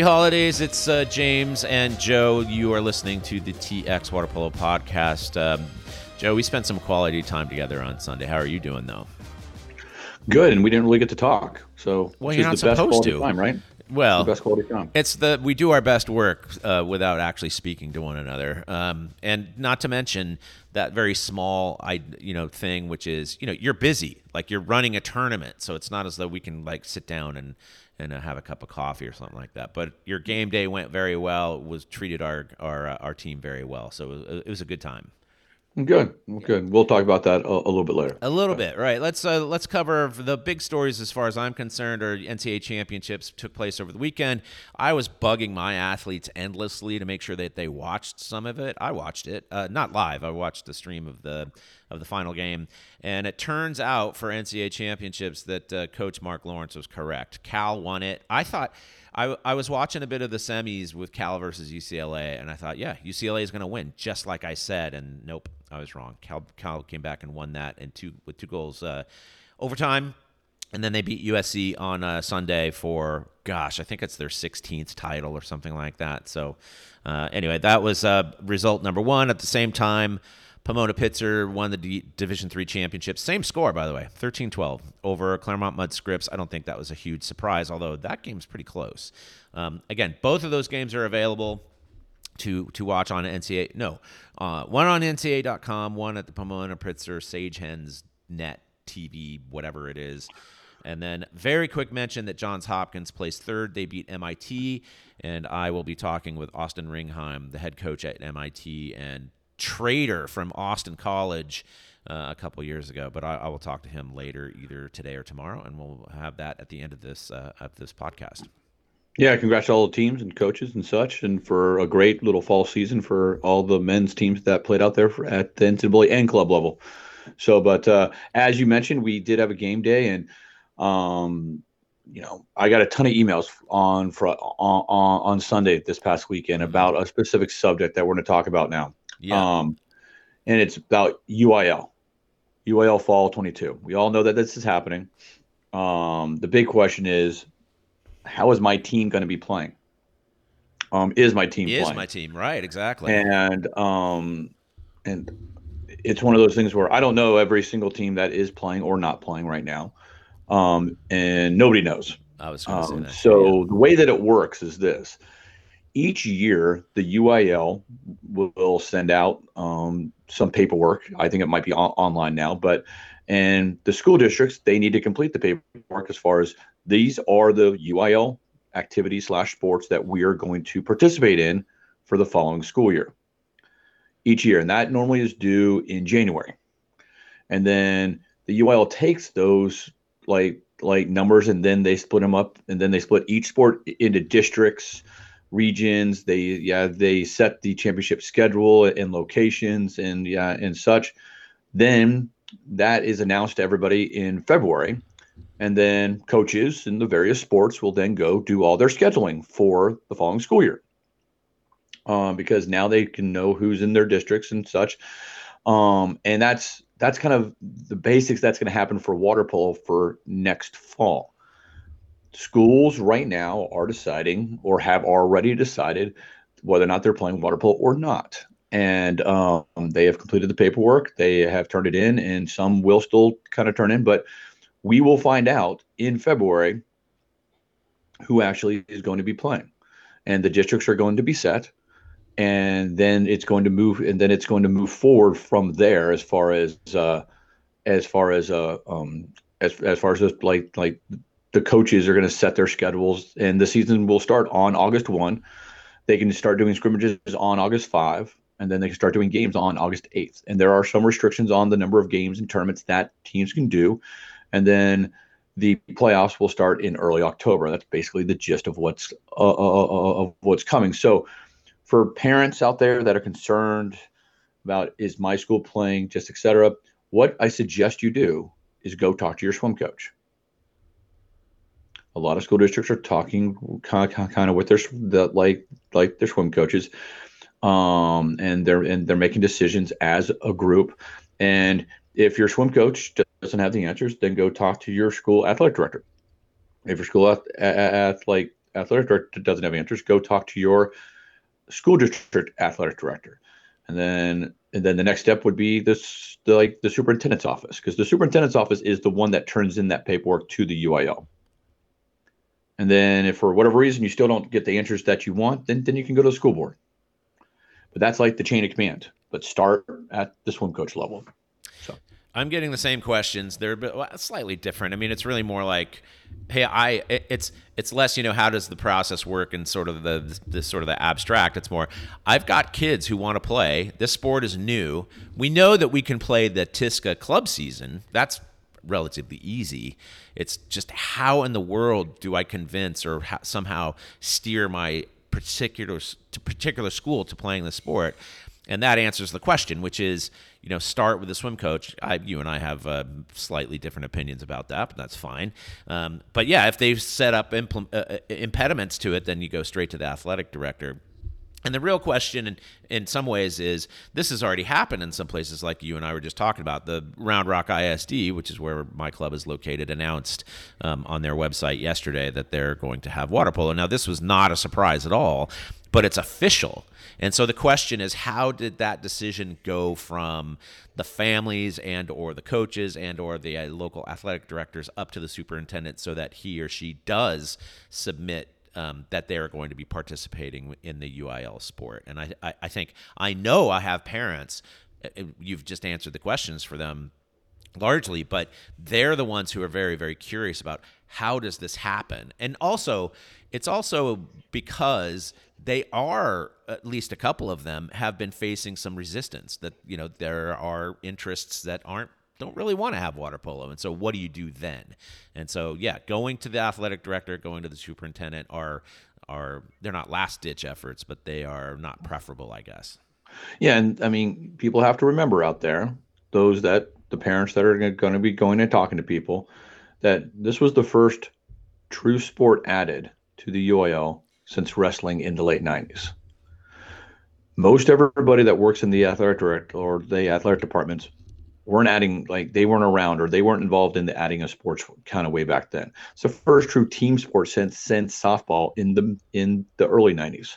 Happy holidays. It's James and Joe. You are listening to the TX Water Polo podcast. Joe, we spent some quality time together on Sunday. How are you doing, though? Good, and we didn't really get to talk. So, well, you're not supposed to. Time, right? Well, the best quality time. We do our best work without actually speaking to one another, and not to mention that very small, thing, which is, you're busy, like you're running a tournament, so it's not as though we can like sit down and have a cup of coffee or something like that. But your game day went very well. Treated our team very well, so it was a good time. Good. We'll talk about that a little bit later. A little bit, right. Let's cover the big stories as far as I'm concerned, or NCAA championships took place over the weekend. I was bugging my athletes endlessly to make sure that they watched some of it. I watched it, not live. I watched the stream of the final game. And it turns out for NCAA championships that Coach Mark Lawrence was correct. Cal won it. I thought I was watching a bit of the semis with Cal versus UCLA, and I thought, yeah, UCLA is going to win, just like I said. And nope, I was wrong. Cal came back and won that with two goals overtime. And then they beat USC on Sunday for, I think it's their 16th title or something like that. So anyway, that was result number one. At the same time, Pomona-Pitzer won the Division III championship. Same score, by the way, 13-12 over Claremont-Mudd-Scripps. I don't think that was a huge surprise, although that game's pretty close. Again, both of those games are available to watch on NCAA. One on NCAA.com, one at the Pomona-Pitzer Sage Hens Net TV, whatever it is. And then very quick mention that Johns Hopkins placed third. They beat MIT, and I will be talking with Austin Ringheim, the head coach at MIT, and trader from Austin College a couple years ago, but I will talk to him later, either today or tomorrow, and we'll have that at the end of this podcast. Yeah, congrats to all the teams and coaches and such, and for a great little fall season for all the men's teams that played out there at the NCAA and club level. So, but as you mentioned, we did have a game day, and I got a ton of emails on Sunday this past weekend about a specific subject that we're going to talk about now. Yeah. And it's about UIL fall 22. We all know that this is happening. The big question is, how is my team going to be playing? Is my team, right? Exactly. And it's one of those things where I don't know every single team that is playing or not playing right now. And nobody knows. I was going to say that. So the way that it works is this. Each year, the UIL will send out some paperwork. I think it might be online now, and the school districts, they need to complete the paperwork as far as these are the UIL activities / sports that we are going to participate in for the following school year. Each year, and that normally is due in January. And then the UIL takes those like numbers, and then they split them up, and then they split each sport into districts, regions. They set the championship schedule and locations and such. Then that is announced to everybody in February, and then coaches in the various sports will then go do all their scheduling for the following school year, because now they can know who's in their districts and such. And that's kind of the basics that's going to happen for water polo for next fall. Schools right now are deciding, or have already decided, whether or not they're playing water polo or not. And they have completed the paperwork. They have turned it in, and some will still kind of turn in. But we will find out in February who actually is going to be playing. And the districts are going to be set. And then it's going to move. And then it's going to move forward from there as far as the coaches are going to set their schedules, and the season will start on August 1. They can start doing scrimmages on August 5, and then they can start doing games on August 8th. And there are some restrictions on the number of games and tournaments that teams can do. And then the playoffs will start in early October. That's basically the gist of what's coming. So for parents out there that are concerned about, is my school playing, just et cetera, what I suggest you do is go talk to your swim coach. A lot of school districts are talking kind of with their swim coaches, and they're making decisions as a group. And if your swim coach doesn't have the answers, then go talk to your school athletic director. If your school athletic athletic director doesn't have answers, go talk to your school district athletic director. And then the next step would be this, the superintendent's office, because the superintendent's office is the one that turns in that paperwork to the UIL. And then if for whatever reason you still don't get the answers that you want, then you can go to the school board. But that's like the chain of command. But start at the swim coach level. So I'm getting the same questions. They're slightly different. I mean, it's really more like, hey, it's less, you know, how does the process work and sort of the sort of the abstract. It's more, I've got kids who want to play. This sport is new. We know that we can play the Tisca club season. That's relatively easy. It's just how in the world do I convince or somehow steer my particular school to playing the sport. And that answers the question, which is, you know, start with a swim coach. You and I have slightly different opinions about that, but that's fine. But yeah, if they've set up impediments to it, then you go straight to the athletic director. And the real question in some ways is, this has already happened in some places like you and I were just talking about. The Round Rock ISD, which is where my club is located, announced on their website yesterday that they're going to have water polo. Now, this was not a surprise at all, but it's official. And so the question is, how did that decision go from the families and or the coaches and or the local athletic directors up to the superintendent so that he or she does submit that they are going to be participating in the UIL sport? And I think, I know I have parents, you've just answered the questions for them largely, but they're the ones who are very, very curious about how does this happen? And also, it's also because they are, at least a couple of them, have been facing some resistance that, you know, there are interests that don't really want to have water polo. And so what do you do then? And so, yeah, going to the athletic director, going to the superintendent are they're not last ditch efforts, but they are not preferable, I guess. Yeah. And I mean, people have to remember out there, those that the parents that are going to be going and talking to people, that this was the first true sport added to the UIL since wrestling in the late 90s. Most everybody that works in the athletic director or the athletic departments weren't adding, like they weren't around or they weren't involved in the adding of sports kind of way back then. It's the first true team sport since softball in the early 90s.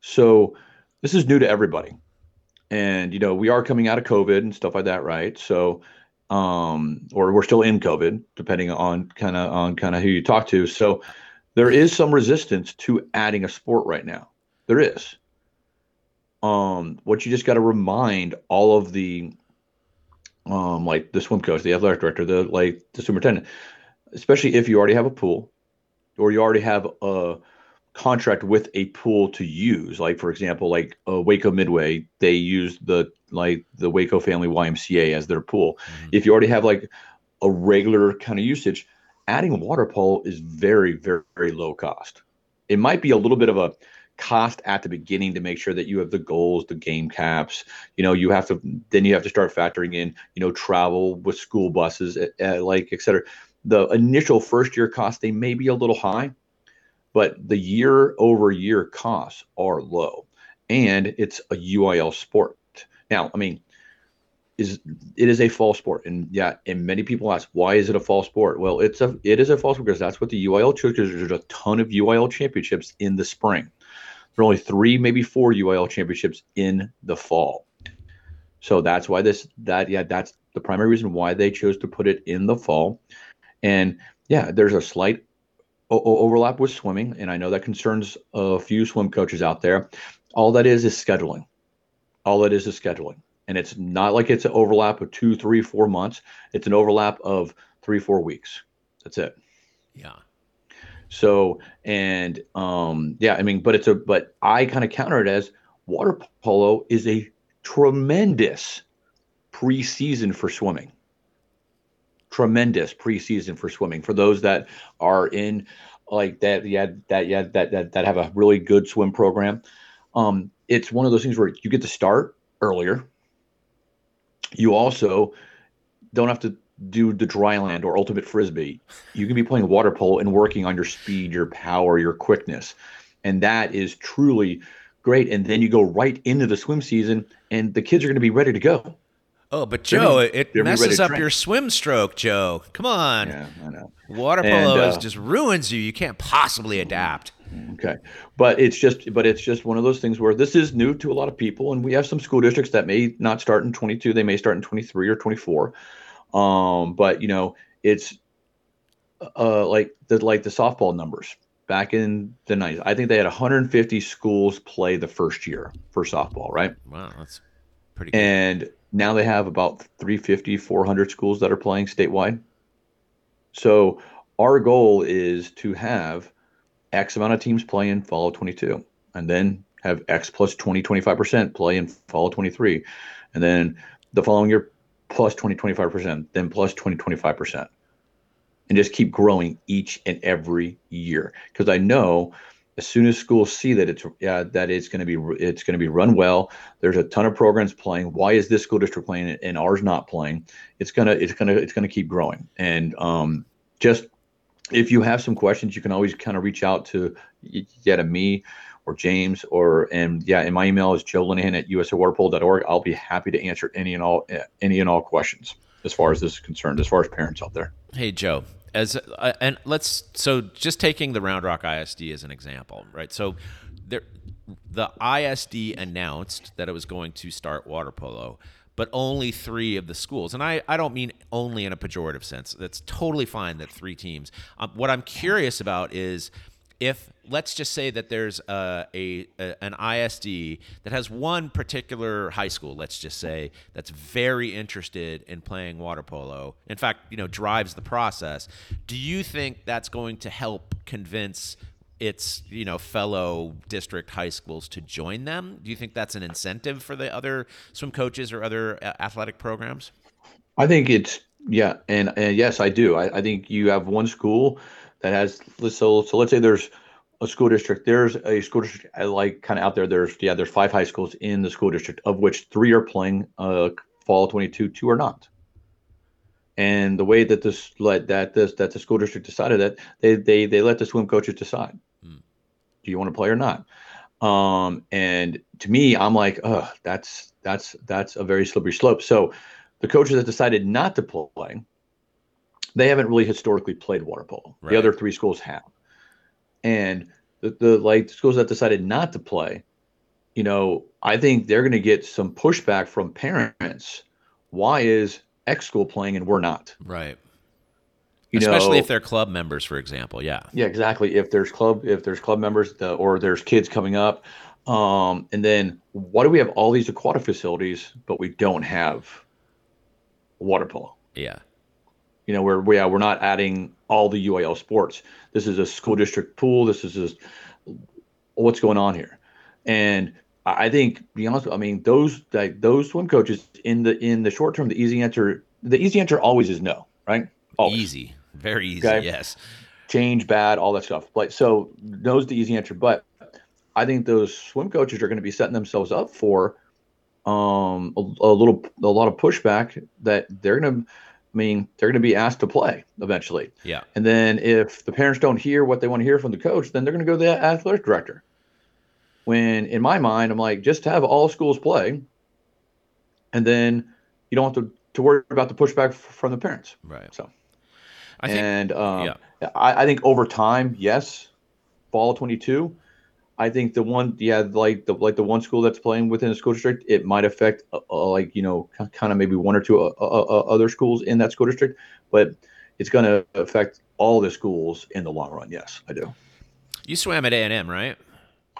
So this is new to everybody. And, you know, we are coming out of COVID and stuff like that, right? So, or we're still in COVID, depending on kind of who you talk to. So there is some resistance to adding a sport right now. There is. What you just got to remind all of the, like the swim coach, the athletic director, the superintendent, especially if you already have a pool or you already have a contract with a pool to use. Like, for example, like Waco Midway, they use the Waco family YMCA as their pool. Mm-hmm. If you already have like a regular kind of usage, adding water polo is very, very, very low cost. It might be a little bit of a cost at the beginning to make sure that you have the goals, the game caps, you know, you have to start factoring in, you know, travel with school buses, et cetera. The initial first year cost, they may be a little high, but the year over year costs are low, and it's a UIL sport. Now, I mean, it is a fall sport, and yeah, and many people ask, why is it a fall sport? Well, it is a fall sport because that's what the UIL chose, because there's a ton of UIL championships in the spring. There are only 3, maybe 4 UIL championships in the fall. So that's why that's the primary reason why they chose to put it in the fall. And yeah, there's a slight overlap with swimming, and I know that concerns a few swim coaches out there. All that is scheduling. All it is scheduling. And it's not like it's an overlap of 2, 3, 4 months. It's an overlap of 3, 4 weeks. That's it. Yeah. So, and yeah, I mean, but I kind of counter it as water polo is a tremendous preseason for swimming. Tremendous preseason for swimming for those that are in like that. That have a really good swim program. It's one of those things where you get to start earlier. You also don't have to do the dry land or ultimate frisbee. You can be playing water polo and working on your speed, your power, your quickness. And that is truly great. And then you go right into the swim season, and the kids are going to be ready to go. Oh, but Joe, it messes up your swim stroke, Joe. Come on. Yeah, I know. Water polo just ruins you. You can't possibly adapt. Okay. But it's just one of those things where this is new to a lot of people, and we have some school districts that may not start in 22. They may start in 23 or 24. But you know, it's like the softball numbers back in the 90s. I think they had 150 schools play the first year for softball, right? Wow, that's pretty good. And now they have about 350, 400 schools that are playing statewide. So our goal is to have X amount of teams play in fall of 22, and then have X plus 20, 25% play in fall of 23. And then the following year, plus 20, 25%, then plus 20, 25%. And just keep growing each and every year. Because I know as soon as schools see that it's going to be run well, there's a ton of programs playing. Why is this school district playing it and ours not playing? It's gonna keep growing. And just if you have some questions, you can always kind of reach out to me or James and my email is joelinahan@usawaterpolo.org. I'll be happy to answer any and all questions as far as this is concerned, as far as parents out there. Hey Joe. Just taking the Round Rock ISD as an example, right? So the ISD announced that it was going to start water polo, but only three of the schools. And I don't mean only in a pejorative sense. That's totally fine that three teams. What I'm curious about is if, let's just say that there's an ISD that has one particular high school, let's just say, that's very interested in playing water polo. In fact, drives the process. Do you think that's going to help convince its, fellow district high schools to join them? Do you think that's an incentive for the other swim coaches or other athletic programs? I think it's, yeah, and yes, I do. I think you have one school that has, so let's say there's a school district. There's a school district like kind of out there. There's five high schools in the school district, of which three are playing fall 22, two are not. And the way that the school district decided that they let the swim coaches decide, do you want to play or not? And to me, I'm like, oh, that's a very slippery slope. So the coaches that decided not to play, they haven't really historically played water polo. Right. The other three schools have, and the schools that decided not to play, I think they're going to get some pushback from parents. Why is X school playing and we're not? Right. Especially if they're club members, for example. Yeah. Yeah, exactly. If there's club members or there's kids coming up, and then why do we have all these aquatic facilities but we don't have water polo? Yeah. We're not adding all the UIL sports. This is a school district pool. This is just what's going on here. And I think, be honest, I mean, those swim coaches in the short term, the easy answer always is no, right? Always. Easy, very easy. Okay? Yes. Change, bad, all that stuff. But so no's the easy answer. But I think those swim coaches are going to be setting themselves up for a lot of pushback that they're going to be asked to play eventually. Yeah. And then if the parents don't hear what they want to hear from the coach, then they're going to go to the athletic director. When in my mind, I'm like, just have all schools play. And then you don't have to worry about the pushback from the parents. Right. So I think over time, yes, fall 22, I think the one school that's playing within a school district, it might affect kind of maybe one or two other schools in that school district, but it's going to affect all the schools in the long run. Yes, I do. You swam at A&M, right?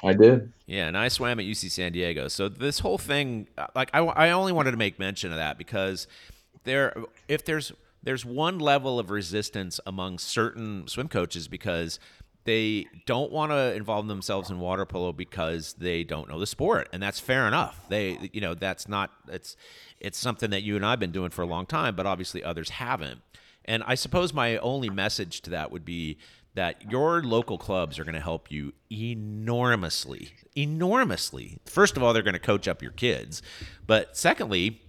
I did. Yeah, and I swam at UC San Diego. So this whole thing, like I only wanted to make mention of that because there's one level of resistance among certain swim coaches because they don't want to involve themselves in water polo because they don't know the sport, and that's fair enough. They, that's not it's something that you and I've been doing for a long time, but obviously others haven't. And I suppose my only message to that would be that your local clubs are going to help you enormously. First of all, they're going to coach up your kids, but secondly,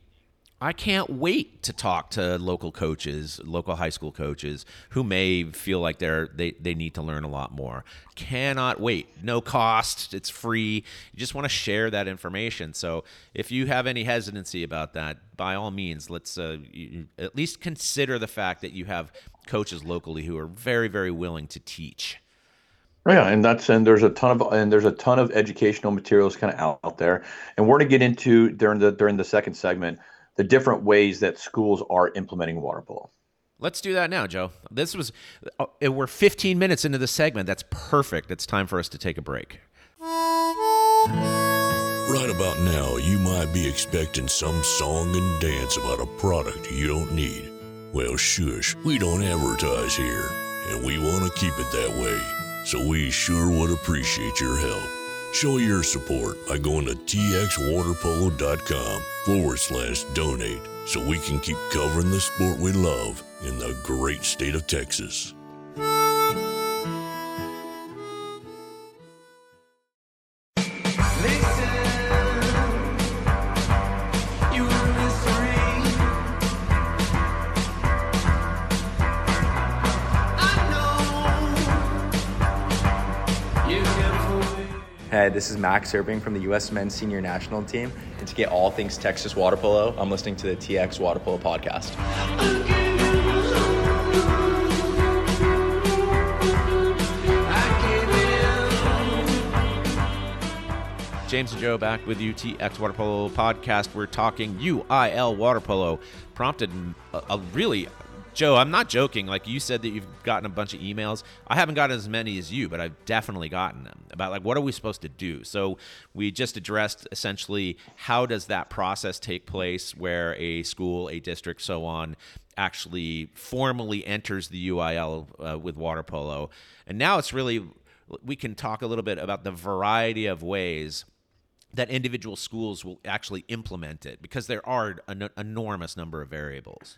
I can't wait to talk to local coaches, local high school coaches who may feel like they need to learn a lot more. Cannot wait. No cost. It's free. You just want to share that information. So if you have any hesitancy about that, by all means, let's at least consider the fact that you have coaches locally who are very, very willing to teach. Yeah, and there's a ton of educational materials kind of out there, and we're going to get into during the second segment the different ways that schools are implementing water polo. Let's do that now, Joe. We're 15 minutes into the segment. That's perfect. It's time for us to take a break. Right about now, you might be expecting some song and dance about a product you don't need. Well, shush, we don't advertise here, and we want to keep it that way. So we sure would appreciate your help. Show your support by going to txwaterpolo.com/donate so we can keep covering the sport we love in the great state of Texas. Hey, this is Max Irving from the U.S. Men's Senior National Team, and to get all things Texas water polo, I'm listening to the TX Water Polo podcast. James and Joe back with you, TX Water Polo podcast. We're talking UIL water polo, prompted a really... Joe, I'm not joking. Like you said that you've gotten a bunch of emails. I haven't gotten as many as you, but I've definitely gotten them about like, what are we supposed to do? So we just addressed essentially how does that process take place where a school, a district, so on, actually formally enters the UIL with water polo. And now it's really, we can talk a little bit about the variety of ways that individual schools will actually implement it because there are an enormous number of variables.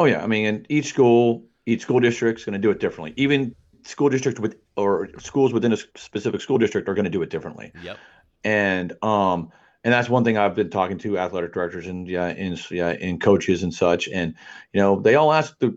Oh yeah, I mean, and each school district's going to do it differently. Even school districts or schools within a specific school district are going to do it differently. Yep. And that's one thing I've been talking to athletic directors and coaches and such. And you know, they all ask the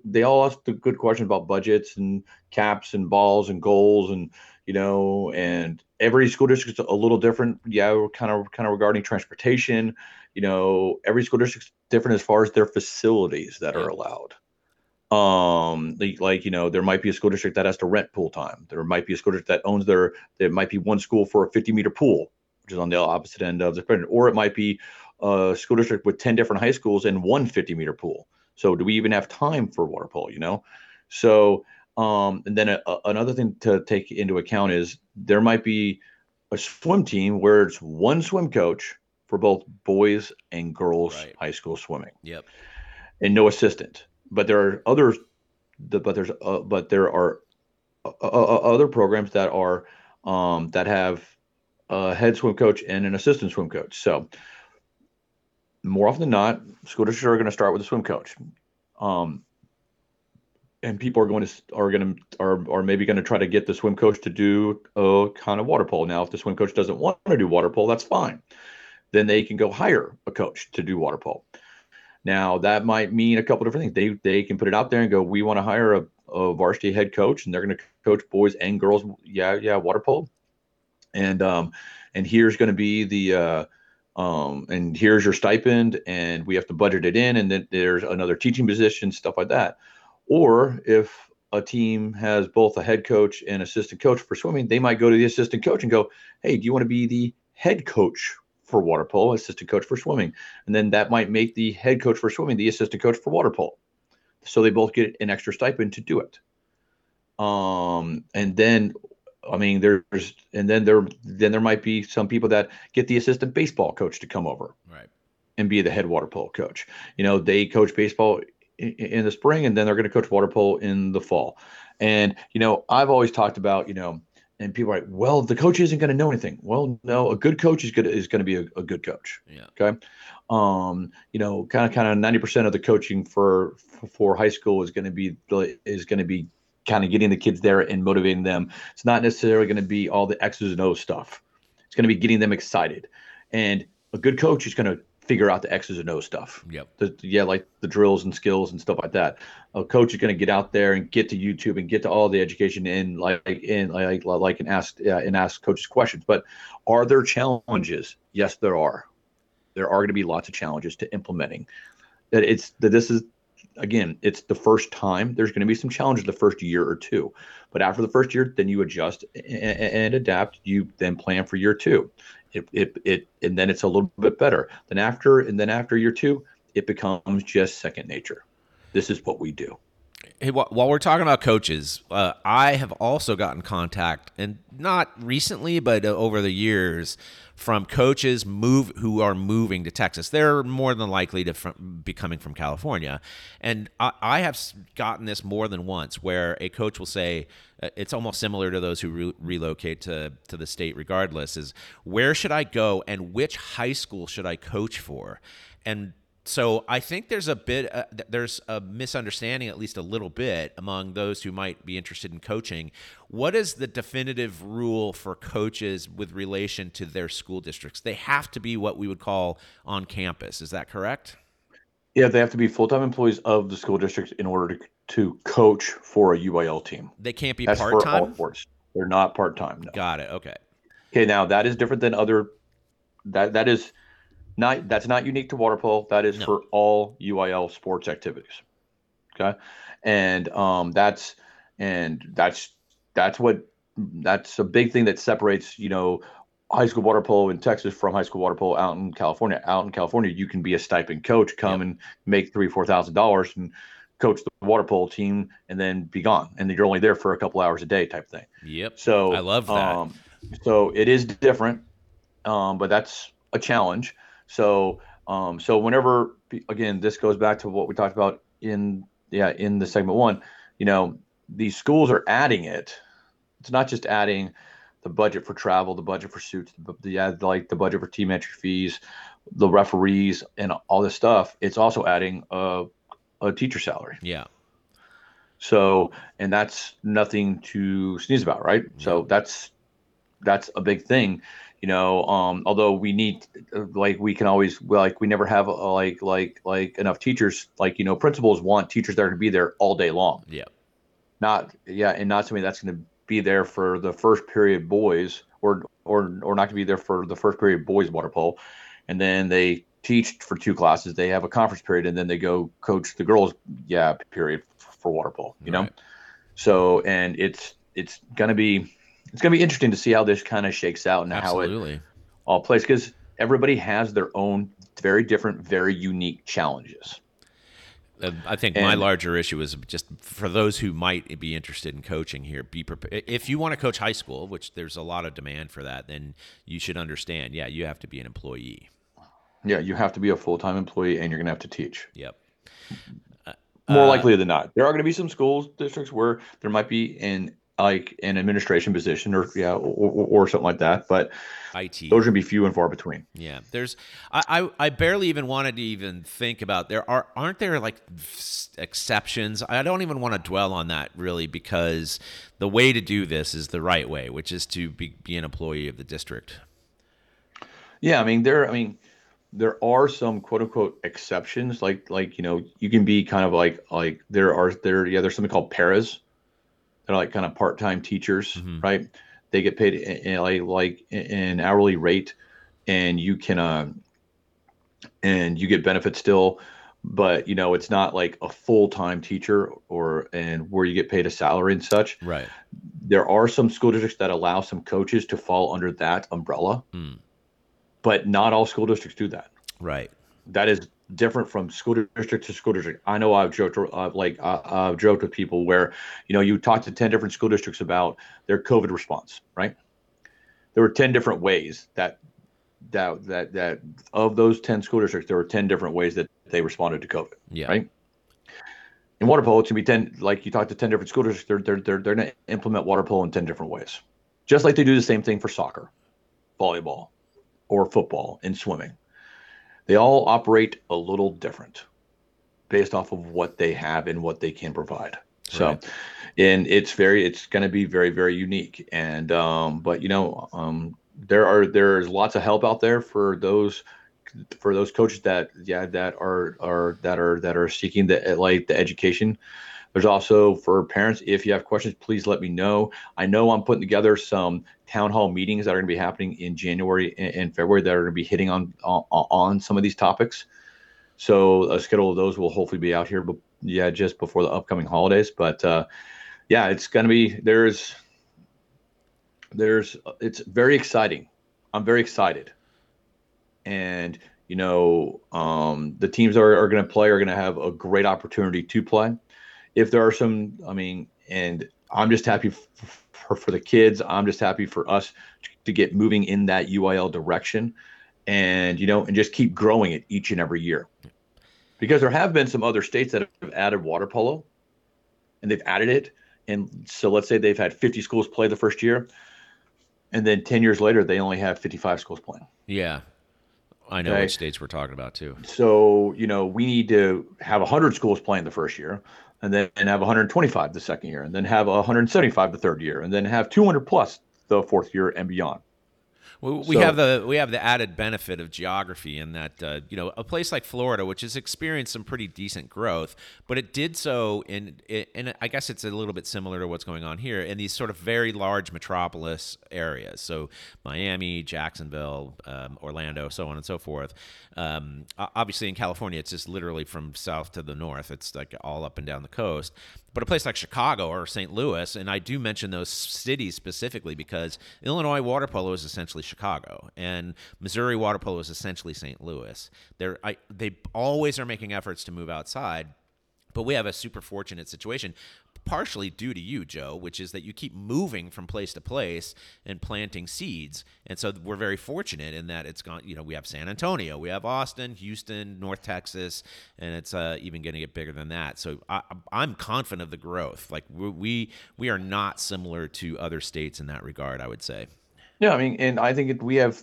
good questions about budgets and caps and balls and goals and you know, and every school district's a little different. Yeah, we're kind of regarding transportation. You know, every school district's different as far as their facilities that are allowed. Like, you know, there might be a school district that has to rent pool time. There might be a school district that owns there might be one school for a 50-meter pool, which is on the opposite end of the spectrum. Or it might be a school district with 10 different high schools and one 50-meter pool. So do we even have time for water polo, you know? So, and then another thing to take into account is there might be a swim team where it's one swim coach for both boys and girls high school swimming. Yep. And no assistant. But there are other programs that are that have a head swim coach and an assistant swim coach. So more often than not, school districts are going to start with a swim coach. And people are maybe going to try to get the swim coach to do a kind of water polo. Now, if the swim coach doesn't want to do water polo, that's fine. Then they can go hire a coach to do water polo. Now, that might mean a couple different things. They can put it out there and go, we want to hire a varsity head coach, and they're going to coach boys and girls, water polo. And here's going to be and here's your stipend, and we have to budget it in, and then there's another teaching position, stuff like that. Or if a team has both a head coach and assistant coach for swimming, they might go to the assistant coach and go, hey, do you want to be the head coach for water polo, assistant coach for swimming? And then that might make the head coach for swimming the assistant coach for water polo. So they both get an extra stipend to do it. And then there might be some people that get the assistant baseball coach to come over and be the head water polo coach. You know, they coach baseball in the spring, and then they're going to coach water polo in the fall. And, you know, I've always talked about, you know, and people are like, well, the coach isn't going to know anything. Well, no, a good coach is going to be a good coach. Yeah. Okay. You know, kind of 90% of the coaching for high school is going to be kind of getting the kids there and motivating them. It's not necessarily going to be all the X's and O's stuff. It's going to be getting them excited. And a good coach is going to figure out the X's and O's stuff. Yep. Like the drills and skills and stuff like that. A coach is going to get out there and get to YouTube and get to all the education and ask coaches questions. But are there challenges? Yes, there are. There are going to be lots of challenges to implementing. It's the first time. There's going to be some challenges the first year or two, but after the first year, then you adjust and adapt. You then plan for year two. And then it's a little bit better. Then after year two, it becomes just second nature. This is what we do. Hey, while we're talking about coaches, I have also gotten contact, and not recently, but over the years, from coaches who are moving to Texas. They're more than likely to be coming from California. And I have gotten this more than once, where a coach will say, it's almost similar to those who relocate to the state regardless, is where should I go and which high school should I coach for? And so I think there's a misunderstanding, at least a little bit, among those who might be interested in coaching. What is the definitive rule for coaches with relation to their school districts? They have to be what we would call on campus. Is that correct? Yeah, they have to be full-time employees of the school districts in order to coach for a UIL team. They can't be part-time? That's for all sports. They're not part-time, no. Got it, okay. Okay, now that is different than that's not unique to water polo. That is for all UIL sports activities. Okay. And that's a big thing that separates, high school water polo in Texas from high school water polo out in California. Out in California, you can be a stipend coach, and make $3,000-$4,000 and coach the water polo team and then be gone. And then you're only there for a couple hours a day type thing. Yep. So I love that. So it is different. But that's a challenge. So whenever, again, this goes back to what we talked about in the segment one, these schools are adding it. It's not just adding the budget for travel, the budget for suits, the budget for team entry fees, the referees, and all this stuff. It's also adding a teacher salary. Yeah. So, and that's nothing to sneeze about, right? Yeah. So that's a big thing. Although we need, we never have enough teachers. Principals want teachers that are going to be there all day long. Yeah. And not somebody that's going to be there for the first period boys or not going to be there for the first period boys water polo, and then they teach for two classes. They have a conference period, and then they go coach the girls period for water polo. Right. So and it's going to be. It's going to be interesting to see how this kind of shakes out and Absolutely. How it all plays, because everybody has their own very different, very unique challenges. I think my larger issue is just for those who might be interested in coaching here, be prepared. If you want to coach high school, which there's a lot of demand for that, then you should understand, you have to be an employee. Yeah, you have to be a full-time employee, and you're going to have to teach. Yep. More likely than not. There are going to be some school districts where there might be an administration position or something like that, but IT. Those would be few and far between. Yeah, there's I barely even wanted to even think about aren't there exceptions. I don't even want to dwell on that really, because the way to do this is the right way, which is to be an employee of the district. Yeah, there are some quote unquote exceptions, you can be kind of there's something called paras. They're like kind of part-time teachers, mm-hmm. right? They get paid an hourly rate, and you can and you get benefits still, but it's not like a full-time teacher and where you get paid a salary and such. Right. There are some school districts that allow some coaches to fall under that umbrella, but not all school districts do that. Right. That is different from school district to school district. I know I've joked with people where, you talk to 10 different school districts about their COVID response, right? There were 10 different ways that of those 10 school districts, there were 10 different ways that they responded to COVID. Yeah. Right. In water polo, it can be 10, like you talk to 10 different school districts, they're going to implement water polo in 10 different ways. Just like they do the same thing for soccer, volleyball, or football and swimming. They all operate a little different based off of what they have and what they can provide. So, right. And it's going to be very, very unique. And, but there's lots of help out there for those for those coaches that are seeking the education. There's also for parents, if you have questions, please let me know. I know I'm putting together some town hall meetings that are going to be happening in January and February that are going to be hitting on some of these topics. So a schedule of those will hopefully be out here, but just before the upcoming holidays. But it's going to be, it's very exciting. I'm very excited. And, the teams are going to play, are going to have a great opportunity to play. If there are some, and I'm just happy for the kids. I'm just happy for us to get moving in that UIL direction and just keep growing it each and every year. Because there have been some other states that have added water polo and they've added it. And so let's say they've had 50 schools play the first year. And then 10 years later, they only have 55 schools playing. Yeah. I know what states we're talking about too. So, we need to have 100 schools playing the first year. And then have 125 the second year, and then have 175 the third year, and then have 200 plus the fourth year and beyond. Well, we have the added benefit of geography in that a place like Florida, which has experienced some pretty decent growth, but it did so and I guess it's a little bit similar to what's going on here in these sort of very large metropolis areas. So Miami, Jacksonville, Orlando, so on and so forth. Obviously, in California, it's just literally from south to the north. It's like all up and down the coast. But a place like Chicago or St. Louis, and I do mention those cities specifically because Illinois water polo is essentially Chicago, and Missouri water polo is essentially St. Louis. They always are making efforts to move outside, but we have a super fortunate situation, partially due to you, Joe, which is that you keep moving from place to place and planting seeds. And so we're very fortunate in that it's gone, we have San Antonio, we have Austin, Houston, North Texas, and it's even going to get bigger than that. So I'm confident of the growth. Like we are not similar to other states in that regard, I would say. Yeah. And I think we have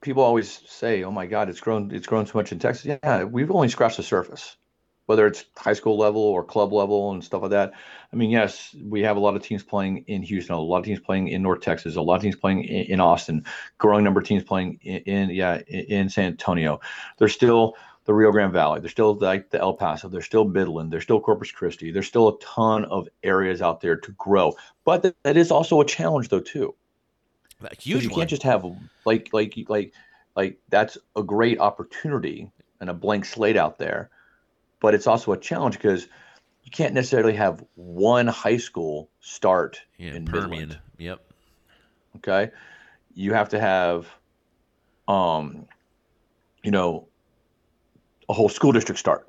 people always say, oh my God, it's grown so much in Texas. Yeah. We've only scratched the surface. Whether it's high school level or club level and stuff like that. Yes, we have a lot of teams playing in Houston, a lot of teams playing in North Texas, a lot of teams playing in Austin, growing number of teams playing in San Antonio. There's still the Rio Grande Valley. There's still like the El Paso. There's still Midland. There's still Corpus Christi. There's still a ton of areas out there to grow. But that is also a challenge, though, too. A huge one. You can't just have like that's a great opportunity and a blank slate out there. But it's also a challenge because you can't necessarily have one high school start in Permian. Midland. Yep. Okay. You have to have, a whole school district start,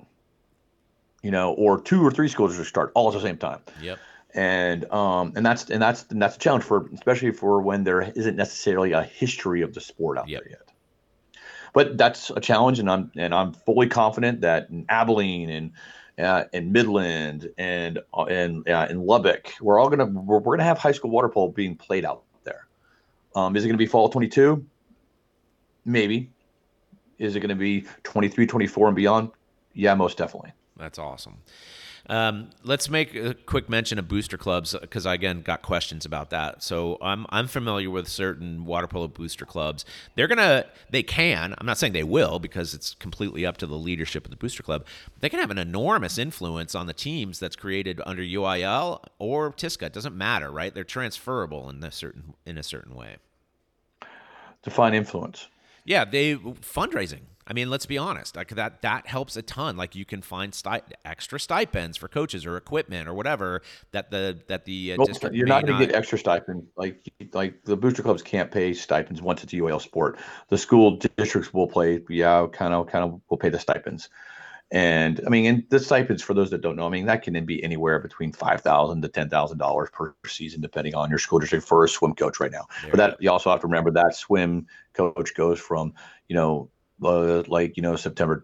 or two or three school districts start all at the same time. Yep. And that's a challenge especially for when there isn't necessarily a history of the sport out there yet. But that's a challenge, and I'm fully confident that in Abilene and Midland and in Lubbock, we're gonna have high school water polo being played out there. Is it gonna be fall 22? Maybe. Is it gonna be 23, 24, and beyond? Yeah, most definitely. That's awesome. Let's make a quick mention of booster clubs because I again got questions about that. So I'm familiar with certain water polo booster clubs. I'm not saying they will because it's completely up to the leadership of the booster club. They can have an enormous influence on the teams that's created under UIL or Tisca. It doesn't matter, right? They're transferable in a certain way. Define influence. Yeah, fundraising. Let's be honest. That helps a ton. Like you can find extra stipends for coaches or equipment or whatever that the district. You're not going to get extra stipend. Like the booster clubs can't pay stipends once it's a UIL sport. The school districts will play. Yeah, kind of will pay the stipends. And the stipends for those that don't know. That can be anywhere between $5,000 to $10,000 per season, depending on your school district for a swim coach right now. There but that you also have to remember that swim coach goes from September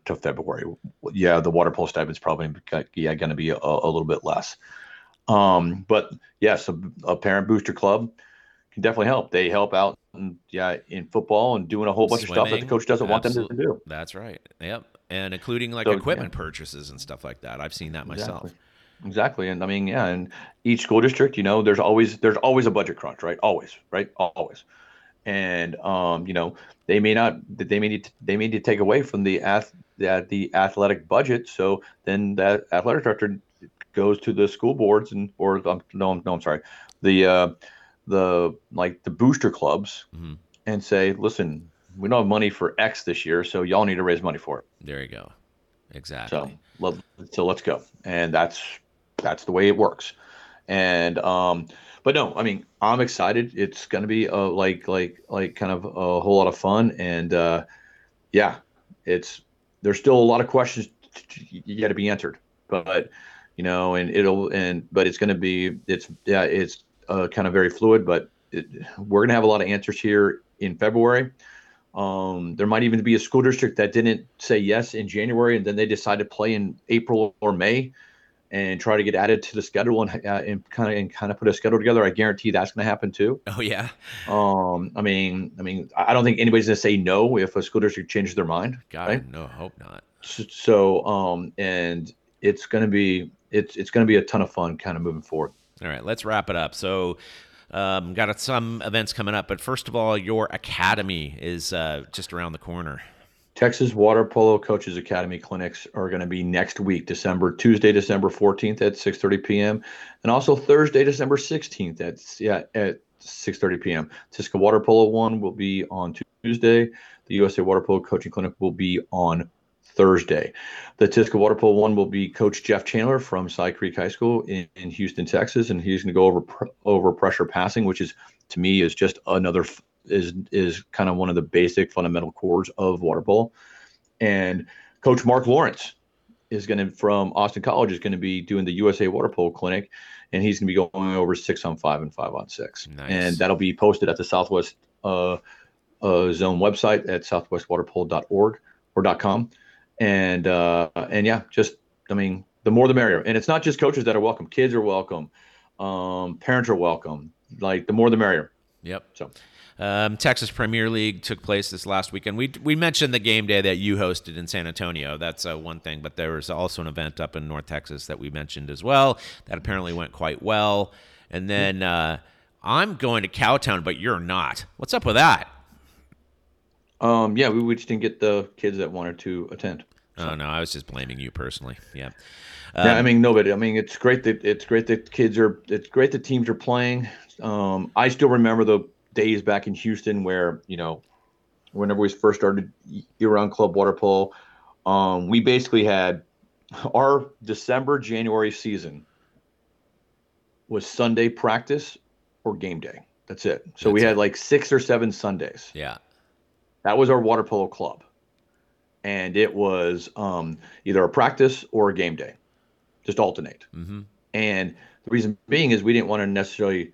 to February. Yeah, the water polo stipend is probably going to be a little bit less. But yes, a parent booster club can definitely help. They help out in football and doing a whole bunch of stuff that the coach doesn't want them to do. That's right. Yep, and including equipment purchases and stuff like that. I've seen that myself. Exactly, and and each school district, there's always a budget crunch, right? Always, right? Always. And you know, they may need to take away from the athletic budget. So then that athletic director goes to the school boards and the booster clubs mm-hmm. and say, listen, we don't have money for X this year, so y'all need to raise money for it. There you go. Exactly. So let's go. And that's the way it works. And but no, I mean, I'm excited. It's going to be like kind of a whole lot of fun. And yeah, there's still a lot of questions yet to be answered, but you know, but it's going to be, it's kind of very fluid, but we're going to have a lot of answers here in February. There might even be a school district that didn't say yes in January, and then they decide to play in April or May and try to get added to the schedule and kind of put a schedule together. I guarantee that's going to happen too. Oh yeah. I mean, I don't think anybody's going to say no if a school district changes their mind. God, right? No, I hope not. So, and it's going to be a ton of fun, kind of moving forward. All right, let's wrap it up. So, got some events coming up, but first of all, your academy is just around the corner. Texas Water Polo Coaches Academy clinics are going to be next week, Tuesday, December 14th at 6:30 p.m. and also Thursday, December 16th at 6:30 p.m. Tisca Water Polo one will be on Tuesday. The USA Water Polo Coaching Clinic will be on Thursday. The Tisca Water Polo one will be Coach Jeff Chandler from Side Creek High School in Houston, Texas, and he's going to go over pressure passing, which is, to me, is just another. Is kind of one of the basic fundamental cores of water polo. And Coach Mark Lawrence is going to, from Austin College, is going to be doing the USA Water Polo Clinic, and he's going to be going over 6-on-5 and 5-on-6. Nice. And that'll be posted at the Southwest zone website at southwestwaterpolo.org or .com. And yeah, just, I mean, the more the merrier. And it's not just coaches that are welcome. Kids are welcome. Parents are welcome. Like, the more the merrier. Yep. So. Texas Premier League took place this last weekend. We mentioned the game day that you hosted in San Antonio. That's one thing, but there was also an event up in North Texas that we mentioned as well that apparently went quite well. And then I'm going to Cowtown, but you're not. What's up with that? Yeah, we just didn't get the kids that wanted to attend. So. Oh no, I was just blaming you personally. Yeah. Yeah, I mean, nobody. I mean, it's great that kids are. It's great that teams are playing. I still remember the days back in Houston where, you know, whenever we first started year-round club water polo, we basically had our December-January season was Sunday practice or game day. That's it. So we had like 6 or 7 Sundays. Yeah. That was our water polo club. And it was either a practice or a game day. Just alternate. Mm-hmm. And the reason being is we didn't want to necessarily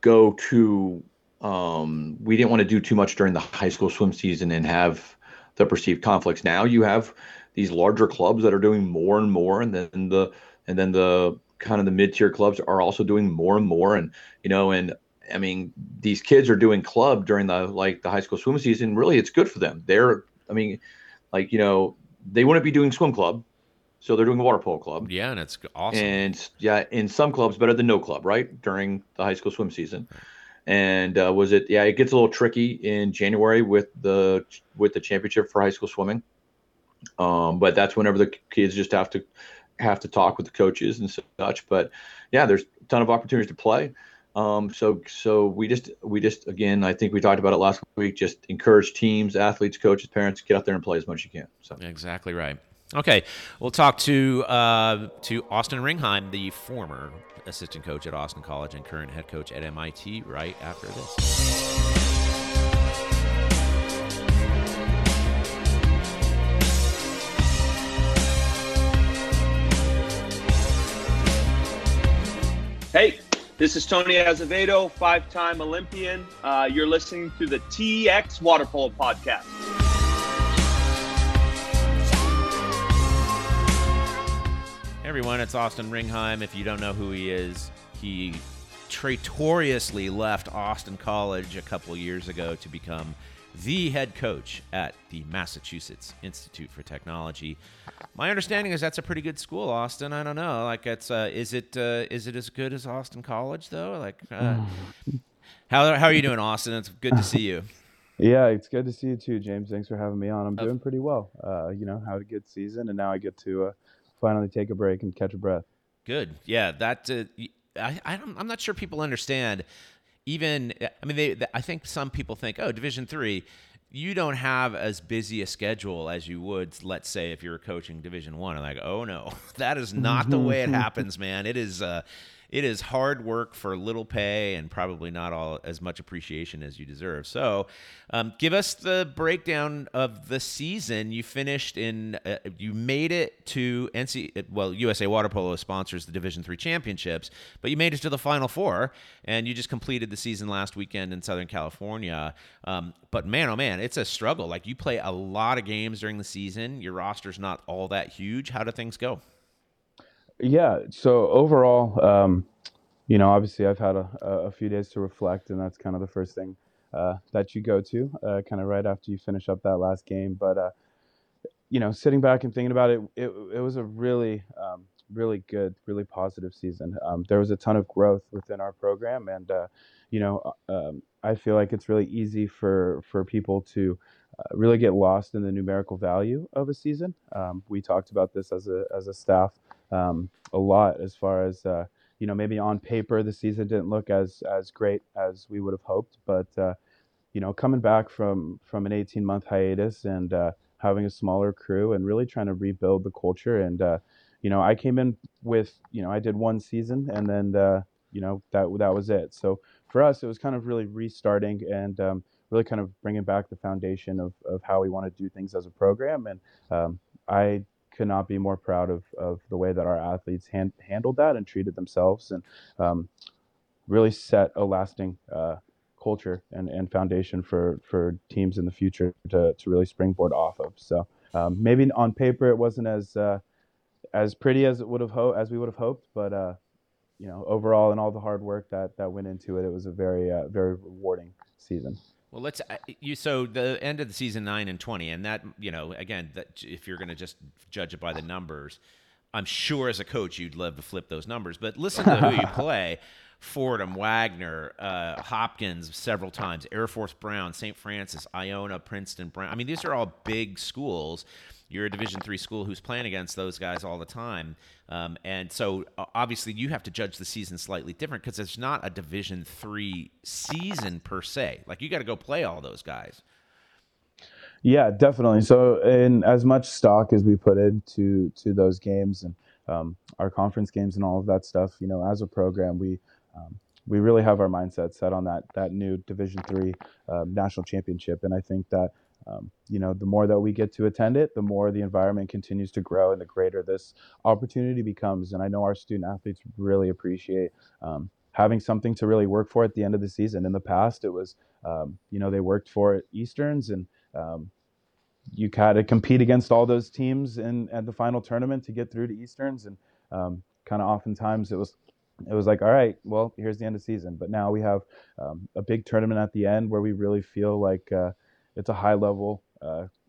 go to we didn't want to do too much during the high school swim season and have the perceived conflicts. Now you have these larger clubs that are doing more and more, and then the kind of the mid-tier clubs are also doing more and more. And you know, and I mean, these kids are doing club during the high school swim season. Really, it's good for them. They wouldn't be doing swim club, so they're doing water polo club. Yeah, and it's awesome. And yeah, in some clubs, better than no club, right? During the high school swim season. And it gets a little tricky in January with the championship for high school swimming. But that's whenever the kids just have to talk with the coaches and such. But yeah, there's a ton of opportunities to play. So we just again, I think we talked about it last week, just encourage teams, athletes, coaches, parents, get out there and play as much as you can. So exactly right. Okay, we'll talk to Austin Ringheim, the former assistant coach at Austin College and current head coach at MIT, right after this. Hey, this is Tony Azevedo, 5-time Olympian. You're listening to the TX Water Polo Podcast. Everyone, it's Austin Ringheim. If you don't know who he is, he traitorously left Austin College a couple years ago to become the head coach at the Massachusetts Institute for Technology. My understanding is that's a pretty good school, Austin. I don't know. Like, it's is it as good as Austin College though? Like, How are you doing, Austin? It's good to see you. Yeah, it's good to see you too, James. Thanks for having me on. I'm doing pretty well. You know, had a good season, and now I get to finally take a break and catch a breath. Good. Yeah, that I'm not sure people understand. Even I mean, I think some people think, oh, Division III, you don't have as busy a schedule as you would, let's say, if you're coaching Division I. I'm like, oh no, that is not the way it happens, man. It is hard work for little pay and probably not all as much appreciation as you deserve. So, give us the breakdown of the season. You finished in, you made it to USA Water Polo sponsors the Division III championships, but you made it to the Final Four, and you just completed the season last weekend in Southern California. But man, oh man, it's a struggle. Like, you play a lot of games during the season. Your roster's not all that huge. How do things go? Yeah. So overall, you know, obviously I've had a few days to reflect, and that's kind of the first thing that you go to kind of right after you finish up that last game. But, you know, sitting back and thinking about it, it was a really, really good, really positive season. There was a ton of growth within our program, and, you know, I feel like it's really easy for people to really get lost in the numerical value of a season. We talked about this as a staff a lot, as far as, you know, maybe on paper the season didn't look as great as we would have hoped, but, you know, coming back from an 18-month hiatus and having a smaller crew and really trying to rebuild the culture. And, you know, I came in with, you know, I did one season, and then, you know, that was it. So for us, it was kind of really restarting and really kind of bringing back the foundation of how we want to do things as a program. And I could not be more proud of the way that our athletes handled that and treated themselves, and really set a lasting culture and foundation for teams in the future to really springboard off of. So maybe on paper it wasn't as pretty as we would have hoped, but you know, overall, and all the hard work that went into it, it was a very, very rewarding season. Well, so the end of the season 9-20, and that, you know, again, that if you're going to just judge it by the numbers, I'm sure as a coach you'd love to flip those numbers, but listen to who you play: Fordham, Wagner, Hopkins several times, Air Force, Brown, St. Francis, Iona, Princeton, Brown. I mean, these are all big schools. You're a Division III school who's playing against those guys all the time. And so obviously you have to judge the season slightly different, because it's not a Division III season per se. Like, you got to go play all those guys. Yeah, definitely. So in as much stock as we put into those games and our conference games and all of that stuff, you know, as a program, we really have our mindset set on that new Division III national championship. And I think that, you know, the more that we get to attend it, the more the environment continues to grow and the greater this opportunity becomes. And I know our student athletes really appreciate having something to really work for at the end of the season. In the past, it was, you know, they worked for it Easterns, and you had to compete against all those teams at the final tournament to get through to Easterns. And kind of oftentimes it was like, all right, well, here's the end of season. But now we have a big tournament at the end where we really feel like it's a high-level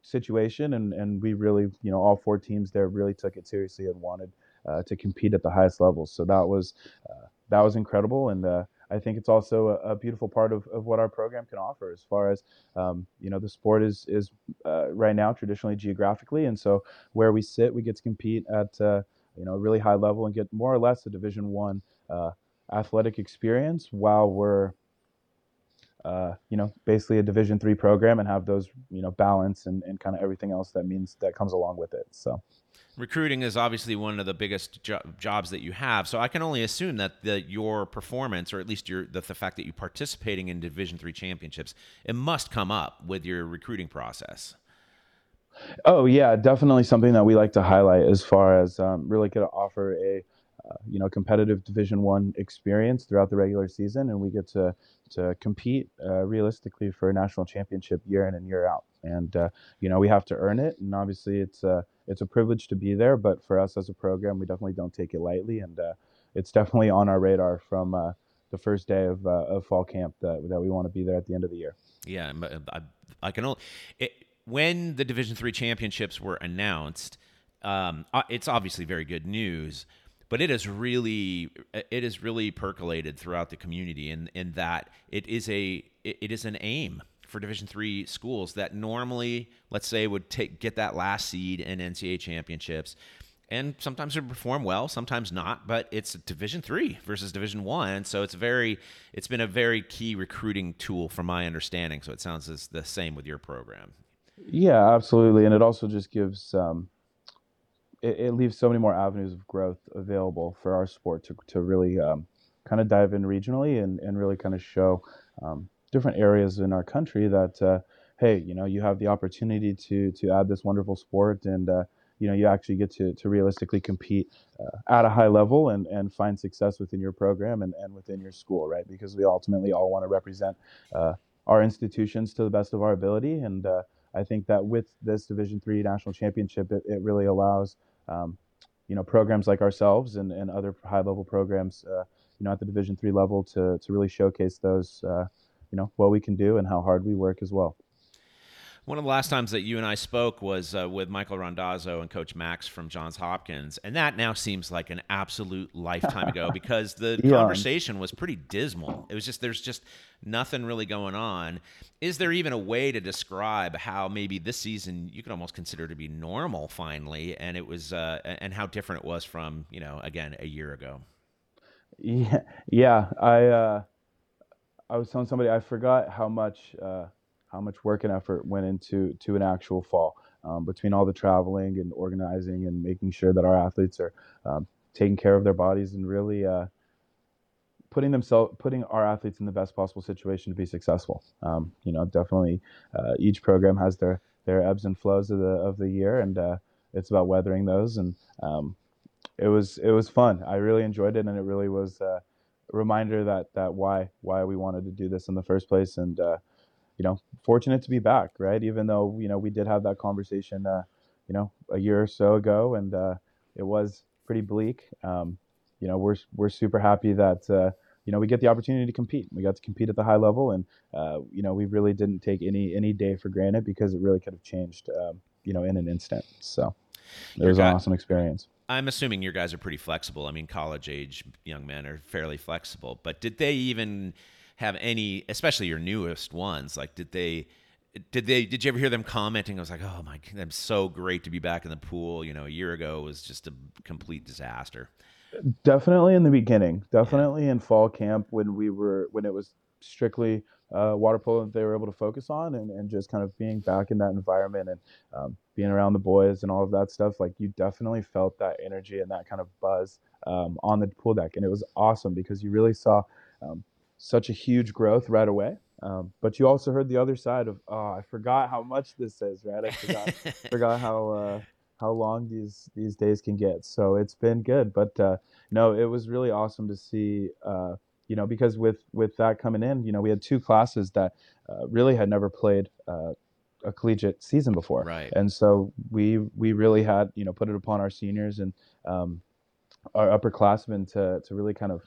situation, and we really, you know, all four teams there really took it seriously and wanted to compete at the highest level. So that was incredible, and I think it's also a beautiful part of what our program can offer, as far as, you know, the sport is right now traditionally geographically, and so where we sit, we get to compete at, you know, a really high level and get more or less a Division I athletic experience while we're, you know, basically a Division III program, and have those, you know, balance and kind of everything else that comes along with it. So recruiting is obviously one of the biggest jobs that you have. So I can only assume that your performance, or at least the fact that you're participating in Division III championships, it must come up with your recruiting process. Oh yeah, definitely something that we like to highlight, as far as really going to offer a you know, competitive Division I experience throughout the regular season, and we get to compete realistically for a national championship year in and year out. And you know, we have to earn it, and obviously it's a privilege to be there. But for us as a program, we definitely don't take it lightly, and it's definitely on our radar from the first day of fall camp that we want to be there at the end of the year. Yeah, I can only. When the Division III championships were announced, it's obviously very good news. But it is really percolated throughout the community, in that it is an aim for Division III schools that normally, let's say, would get that last seed in NCAA championships, and sometimes they perform well, sometimes not. But it's Division III versus Division I, so it's been a very key recruiting tool, from my understanding. So it sounds as the same with your program. Yeah, absolutely, and it also just gives. It leaves so many more avenues of growth available for our sport to really kind of dive in regionally and really kind of show different areas in our country that, hey, you know, you have the opportunity to add this wonderful sport, and, you know, you actually get to realistically compete at a high level and find success within your program and within your school, right? Because we ultimately all want to represent our institutions to the best of our ability. And I think that with this Division III National Championship, it really allows you know, programs like ourselves and other high-level programs, you know, at the Division III level to really showcase those, you know, what we can do and how hard we work as well. One of the last times that you and I spoke was with Michael Rondazzo and Coach Max from Johns Hopkins, and that now seems like an absolute lifetime ago, because the conversation was pretty dismal. It was just, there's just nothing really going on. Is there even a way to describe how maybe this season you could almost consider to be normal finally, and it was, and how different it was from, you know, again, a year ago? Yeah. I was telling somebody I forgot how much work and effort went into an actual fall, between all the traveling and organizing and making sure that our athletes are taking care of their bodies and really putting our athletes in the best possible situation to be successful. You know, definitely each program has their ebbs and flows of the year, and it's about weathering those. And it was fun. I really enjoyed it, and it really was a reminder that why we wanted to do this in the first place. And you know, fortunate to be back, right? Even though, you know, we did have that conversation, you know, a year or so ago, and it was pretty bleak. You know, we're super happy that, you know, we get the opportunity to compete. We got to compete at the high level, and, you know, we really didn't take any day for granted, because it really could have changed, you know, in an instant. So it was an awesome experience. I'm assuming your guys are pretty flexible. I mean, college age young men are fairly flexible, but did they even have any, especially your newest ones, like did you ever hear them commenting? I was like, oh my God, I'm so great to be back in the pool. You know, a year ago was just a complete disaster. Definitely in the beginning, definitely in fall camp, when it was strictly water polo that they were able to focus on, and just kind of being back in that environment and being around the boys and all of that stuff, like you definitely felt that energy and that kind of buzz on the pool deck. And it was awesome, because you really saw such a huge growth right away. But you also heard the other side of, oh, I forgot how much this is, right? I forgot, how long these days can get. So it's been good, but no, it was really awesome to see, you know, because with that coming in, you know, we had two classes that really had never played a collegiate season before. Right. And so we really had, you know, put it upon our seniors and our upperclassmen to really kind of,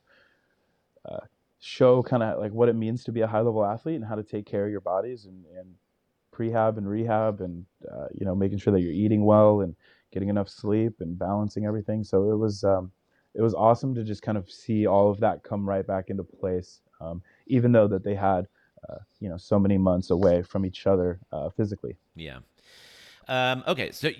show kind of like what it means to be a high level athlete and how to take care of your bodies and prehab and rehab and, you know, making sure that you're eating well and getting enough sleep and balancing everything. So it was awesome to just kind of see all of that come right back into place. Even though that they had, you know, so many months away from each other, physically. Yeah. Okay, so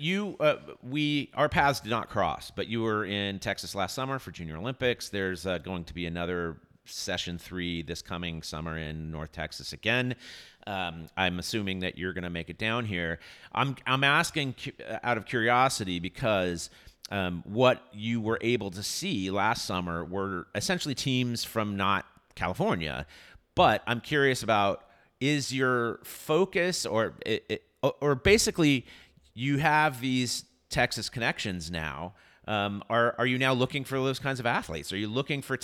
our paths did not cross, but you were in Texas last summer for Junior Olympics. There's going to be another Session 3 this coming summer in North Texas again. I'm assuming that you're going to make it down here. I'm asking out of curiosity because what you were able to see last summer were essentially teams from not California, but I'm curious about, is your focus or basically you have these Texas connections now. Are you now looking for those kinds of athletes? Are you looking for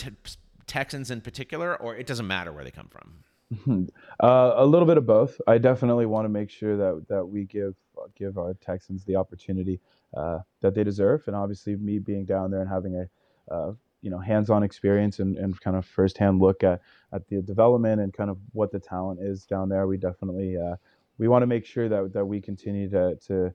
Texans in particular, or it doesn't matter where they come from? A little bit of both. I definitely want to make sure that we give our Texans the opportunity that they deserve, and obviously me being down there and having a you know, hands-on experience and kind of firsthand look at the development and kind of what the talent is down there. We definitely we want to make sure that we continue to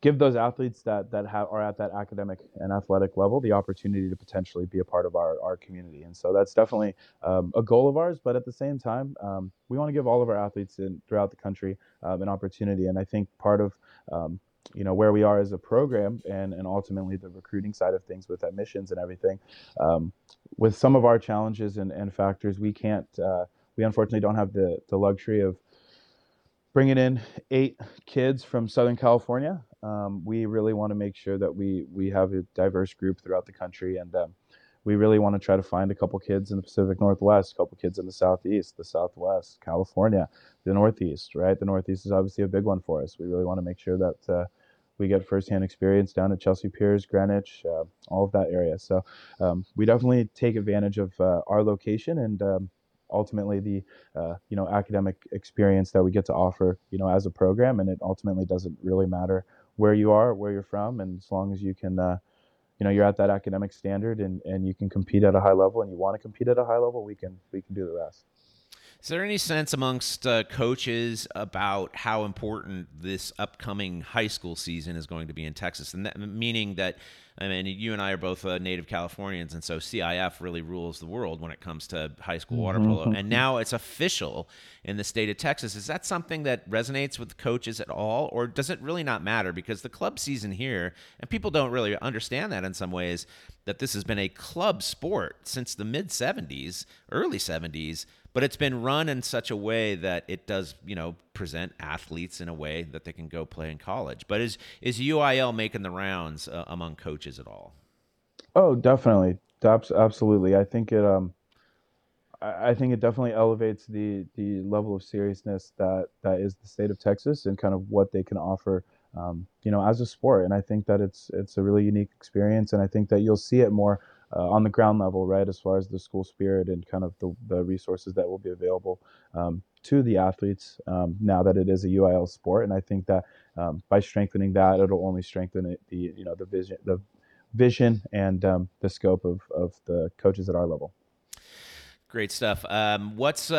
give those athletes that are at that academic and athletic level the opportunity to potentially be a part of our community. And so that's definitely a goal of ours. But at the same time, we want to give all of our athletes throughout the country an opportunity. And I think part of where we are as a program and ultimately the recruiting side of things with admissions and everything, with some of our challenges and factors, we can't, we unfortunately don't have the luxury of bringing in 8 kids from Southern California. We really want to make sure that we have a diverse group throughout the country, and we really want to try to find a couple kids in the Pacific Northwest, a couple kids in the Southeast, the Southwest, California, the Northeast, right? The Northeast is obviously a big one for us. We really want to make sure that we get firsthand experience down at Chelsea Piers, Greenwich, all of that area. So we definitely take advantage of our location and ultimately the academic experience that we get to offer, as a program. And it ultimately doesn't really matter where you are, where you're from, and as long as you can you're at that academic standard and you can compete at a high level, and you want to compete at a high level, we can do the rest. Is there any sense amongst coaches about how important this upcoming high school season is going to be in Texas? And that, meaning that, I mean, you and I are both native Californians, and so CIF really rules the world when it comes to high school water polo. And now it's official in the state of Texas. Is that something that resonates with coaches at all, or does it really not matter? Because the club season here, and people don't really understand that in some ways, that this has been a club sport since the mid-'70s, early '70s, but it's been run in such a way that it does, present athletes in a way that they can go play in college. But is UIL making the rounds among coaches at all? Oh, definitely. Absolutely. I think it definitely elevates the level of seriousness that is the state of Texas and kind of what they can offer, as a sport. And I think that it's a really unique experience. And I think that you'll see it more on the ground level, right, as far as the school spirit and kind of the resources that will be available to the athletes now that it is a UIL sport. And I think that by strengthening that, it'll only strengthen it, the vision and the scope of the coaches at our level. Great stuff. What's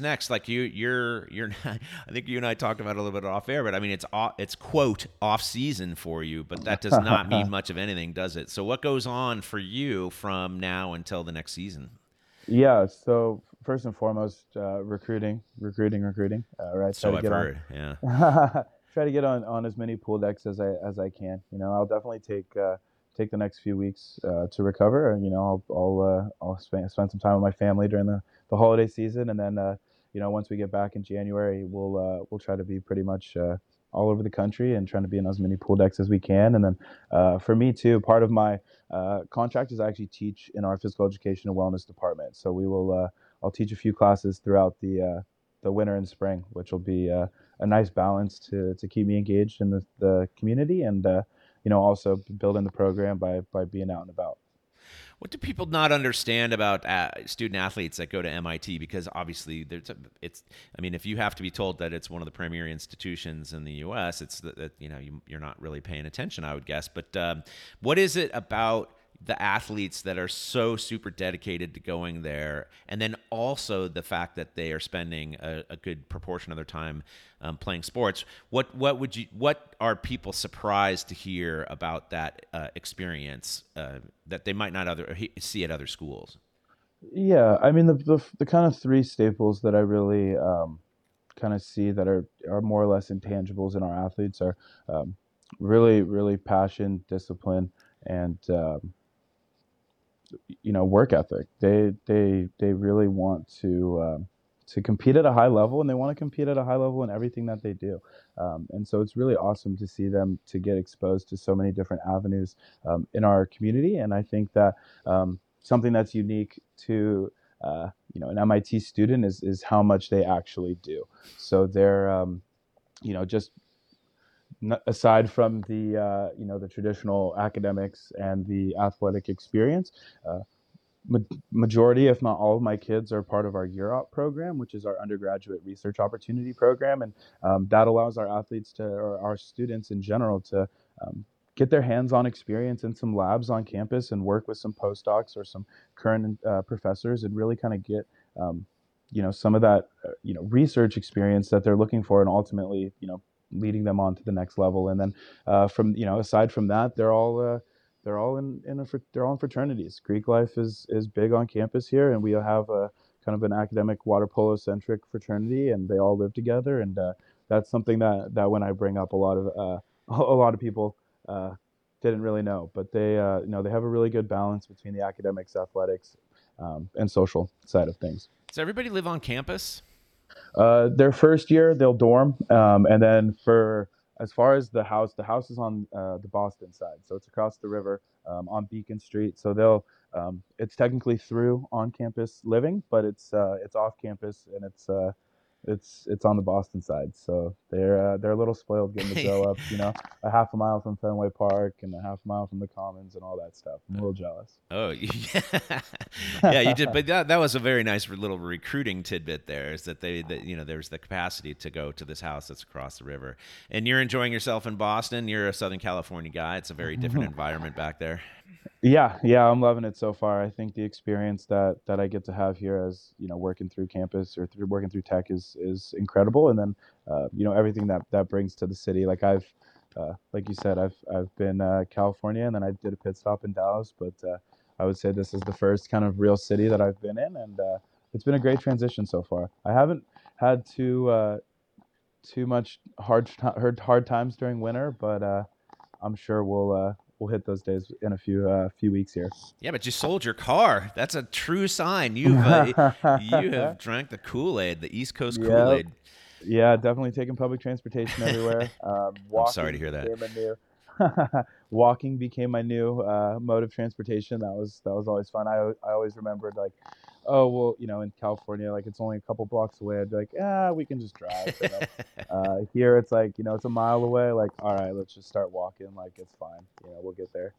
next? Like you're not, I think you and I talked about it a little bit off air, but I mean, it's quote off season for you, but that does not mean much of anything, does it? So what goes on for you from now until the next season? Yeah. So first and foremost, recruiting. Right. So I've heard. Yeah. Try to get on as many pool decks as I can. I'll definitely take the next few weeks to recover, and I'll spend some time with my family during the holiday season, and then once we get back in January, we'll try to be pretty much all over the country and trying to be in as many pool decks as we can. And then for me too, part of my contract is I actually teach in our physical education and wellness department, so we will I'll teach a few classes throughout the winter and spring, which will be a nice balance to keep me engaged in the community and also building the program by being out and about. What do people not understand about student athletes that go to MIT? Because obviously, if you have to be told that it's one of the premier institutions in the U.S., it's that you're not really paying attention, I would guess. But what is it about the athletes that are so super dedicated to going there, and then also the fact that they are spending a good proportion of their time playing sports? What are people surprised to hear about that experience that they might not see at other schools? Yeah, I mean the kind of 3 staples that I really kind of see that are more or less intangibles in our athletes are really, really passion, discipline, and work ethic. They really want to compete at a high level, and they want to compete at a high level in everything that they do. And so it's really awesome to see them to get exposed to so many different avenues in our community. And I think that something that's unique to an MIT student is how much they actually do. So they're just aside from the the traditional academics and the athletic experience, majority, if not all, of my kids are part of our UROP program, which is our undergraduate research opportunity program, and that allows our athletes or our students in general to get their hands-on experience in some labs on campus and work with some postdocs or some current professors, and really kind of get some of that research experience that they're looking for, and ultimately leading them on to the next level. And then from, you know, aside from that, they're all in fraternities. Greek life is big on campus here, and we have a kind of an academic water polo centric fraternity, and they all live together. And that's something that when I bring up, a lot of people didn't really know, but they you know, they have a really good balance between the academics, athletics, and social side of things. Does everybody live on campus? Their first year they'll dorm, and then for as far as the house is on the Boston side, so it's across the river on Beacon Street. So they'll it's technically through on-campus living, but it's off-campus, and it's on the Boston side. So they're a little spoiled getting to grow up, you know, a half a mile from Fenway Park and a half mile from the Commons and all that stuff. I'm a little jealous. Oh, yeah. Yeah, you did. But that was a very nice little recruiting tidbit there, is that there's the capacity to go to this house that's across the river. And you're enjoying yourself in Boston. You're a Southern California guy. It's a very different environment back there. Yeah, I'm loving it so far. I think the experience that I get to have here as, you know, working through campus or working through tech is incredible. And then, you know, everything that brings to the city. Like I've, like you said, I've been California, and then I did a pit stop in Dallas, but I would say this is the first kind of real city that I've been in, and it's been a great transition so far. I haven't had too much hard times during winter, but I'm sure we'll hit those days in a few weeks here. Yeah, but you sold your car. That's a true sign. You have drank the Kool-Aid, the East Coast Kool-Aid. Yeah, definitely taking public transportation everywhere. I'm sorry to hear that. Walking became my new mode of transportation. That was always fun. I always remembered, like, oh, well, you know, in California, like, it's only a couple blocks away. I'd be like, we can just drive. And then, here it's like, you know, it's a mile away. Like, all right, let's just start walking. Like, it's fine. You know, we'll get there.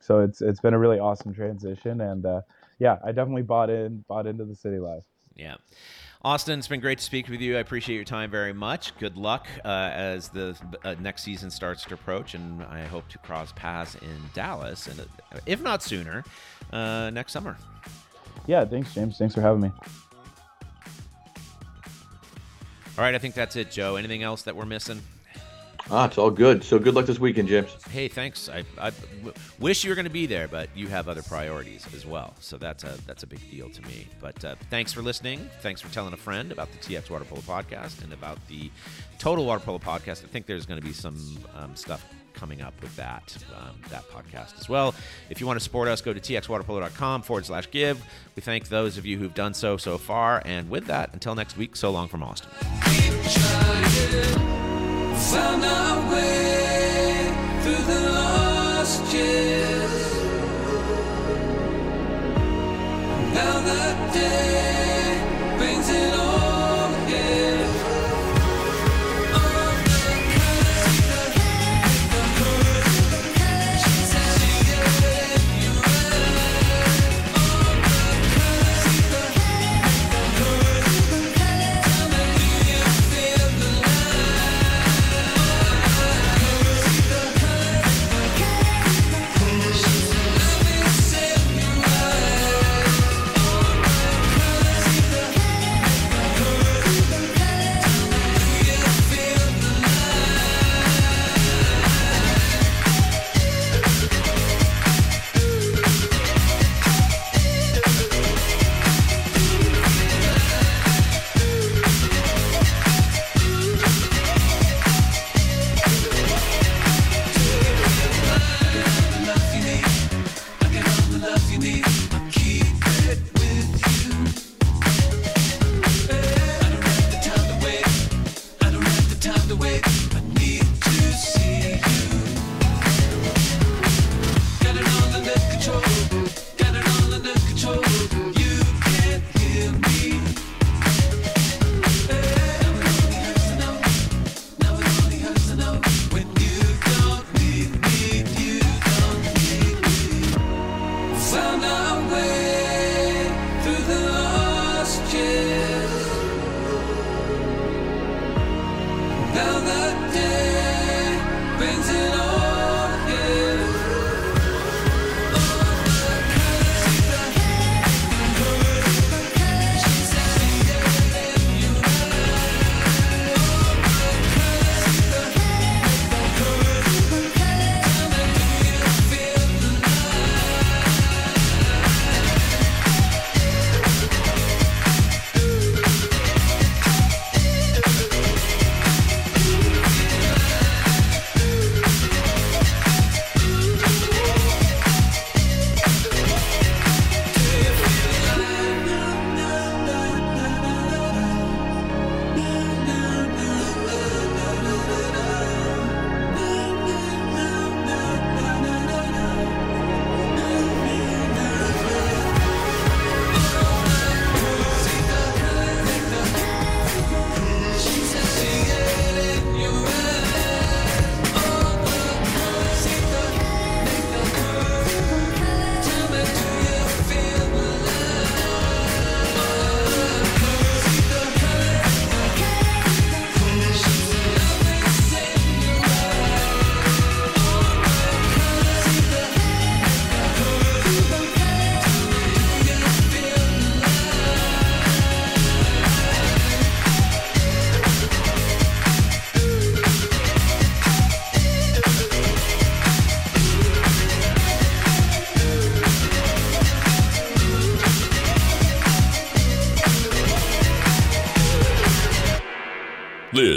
So it's been a really awesome transition. And, I definitely bought into the city life. Yeah. Austin, it's been great to speak with you. I appreciate your time very much. Good luck as the next season starts to approach, and I hope to cross paths in Dallas, and if not sooner, next summer. Yeah, thanks, James. Thanks for having me. All right, I think that's it, Joe. Anything else that we're missing? It's all good. So good luck this weekend, James. Hey, thanks. I wish you were going to be there, but you have other priorities as well. So that's a big deal to me. But thanks for listening. Thanks for telling a friend about the TX Water Polo Podcast and about the Total Water Polo Podcast. I think there's going to be some stuff coming up with that podcast as well. If you want to support us, go to txwaterpolo.com/give. We thank those of you who've done so far. And with that, until next week, so long from Austin. Found our way through the lost years. Now that day brings it all here.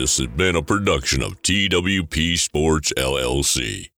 This has been a production of TWP Sports, LLC.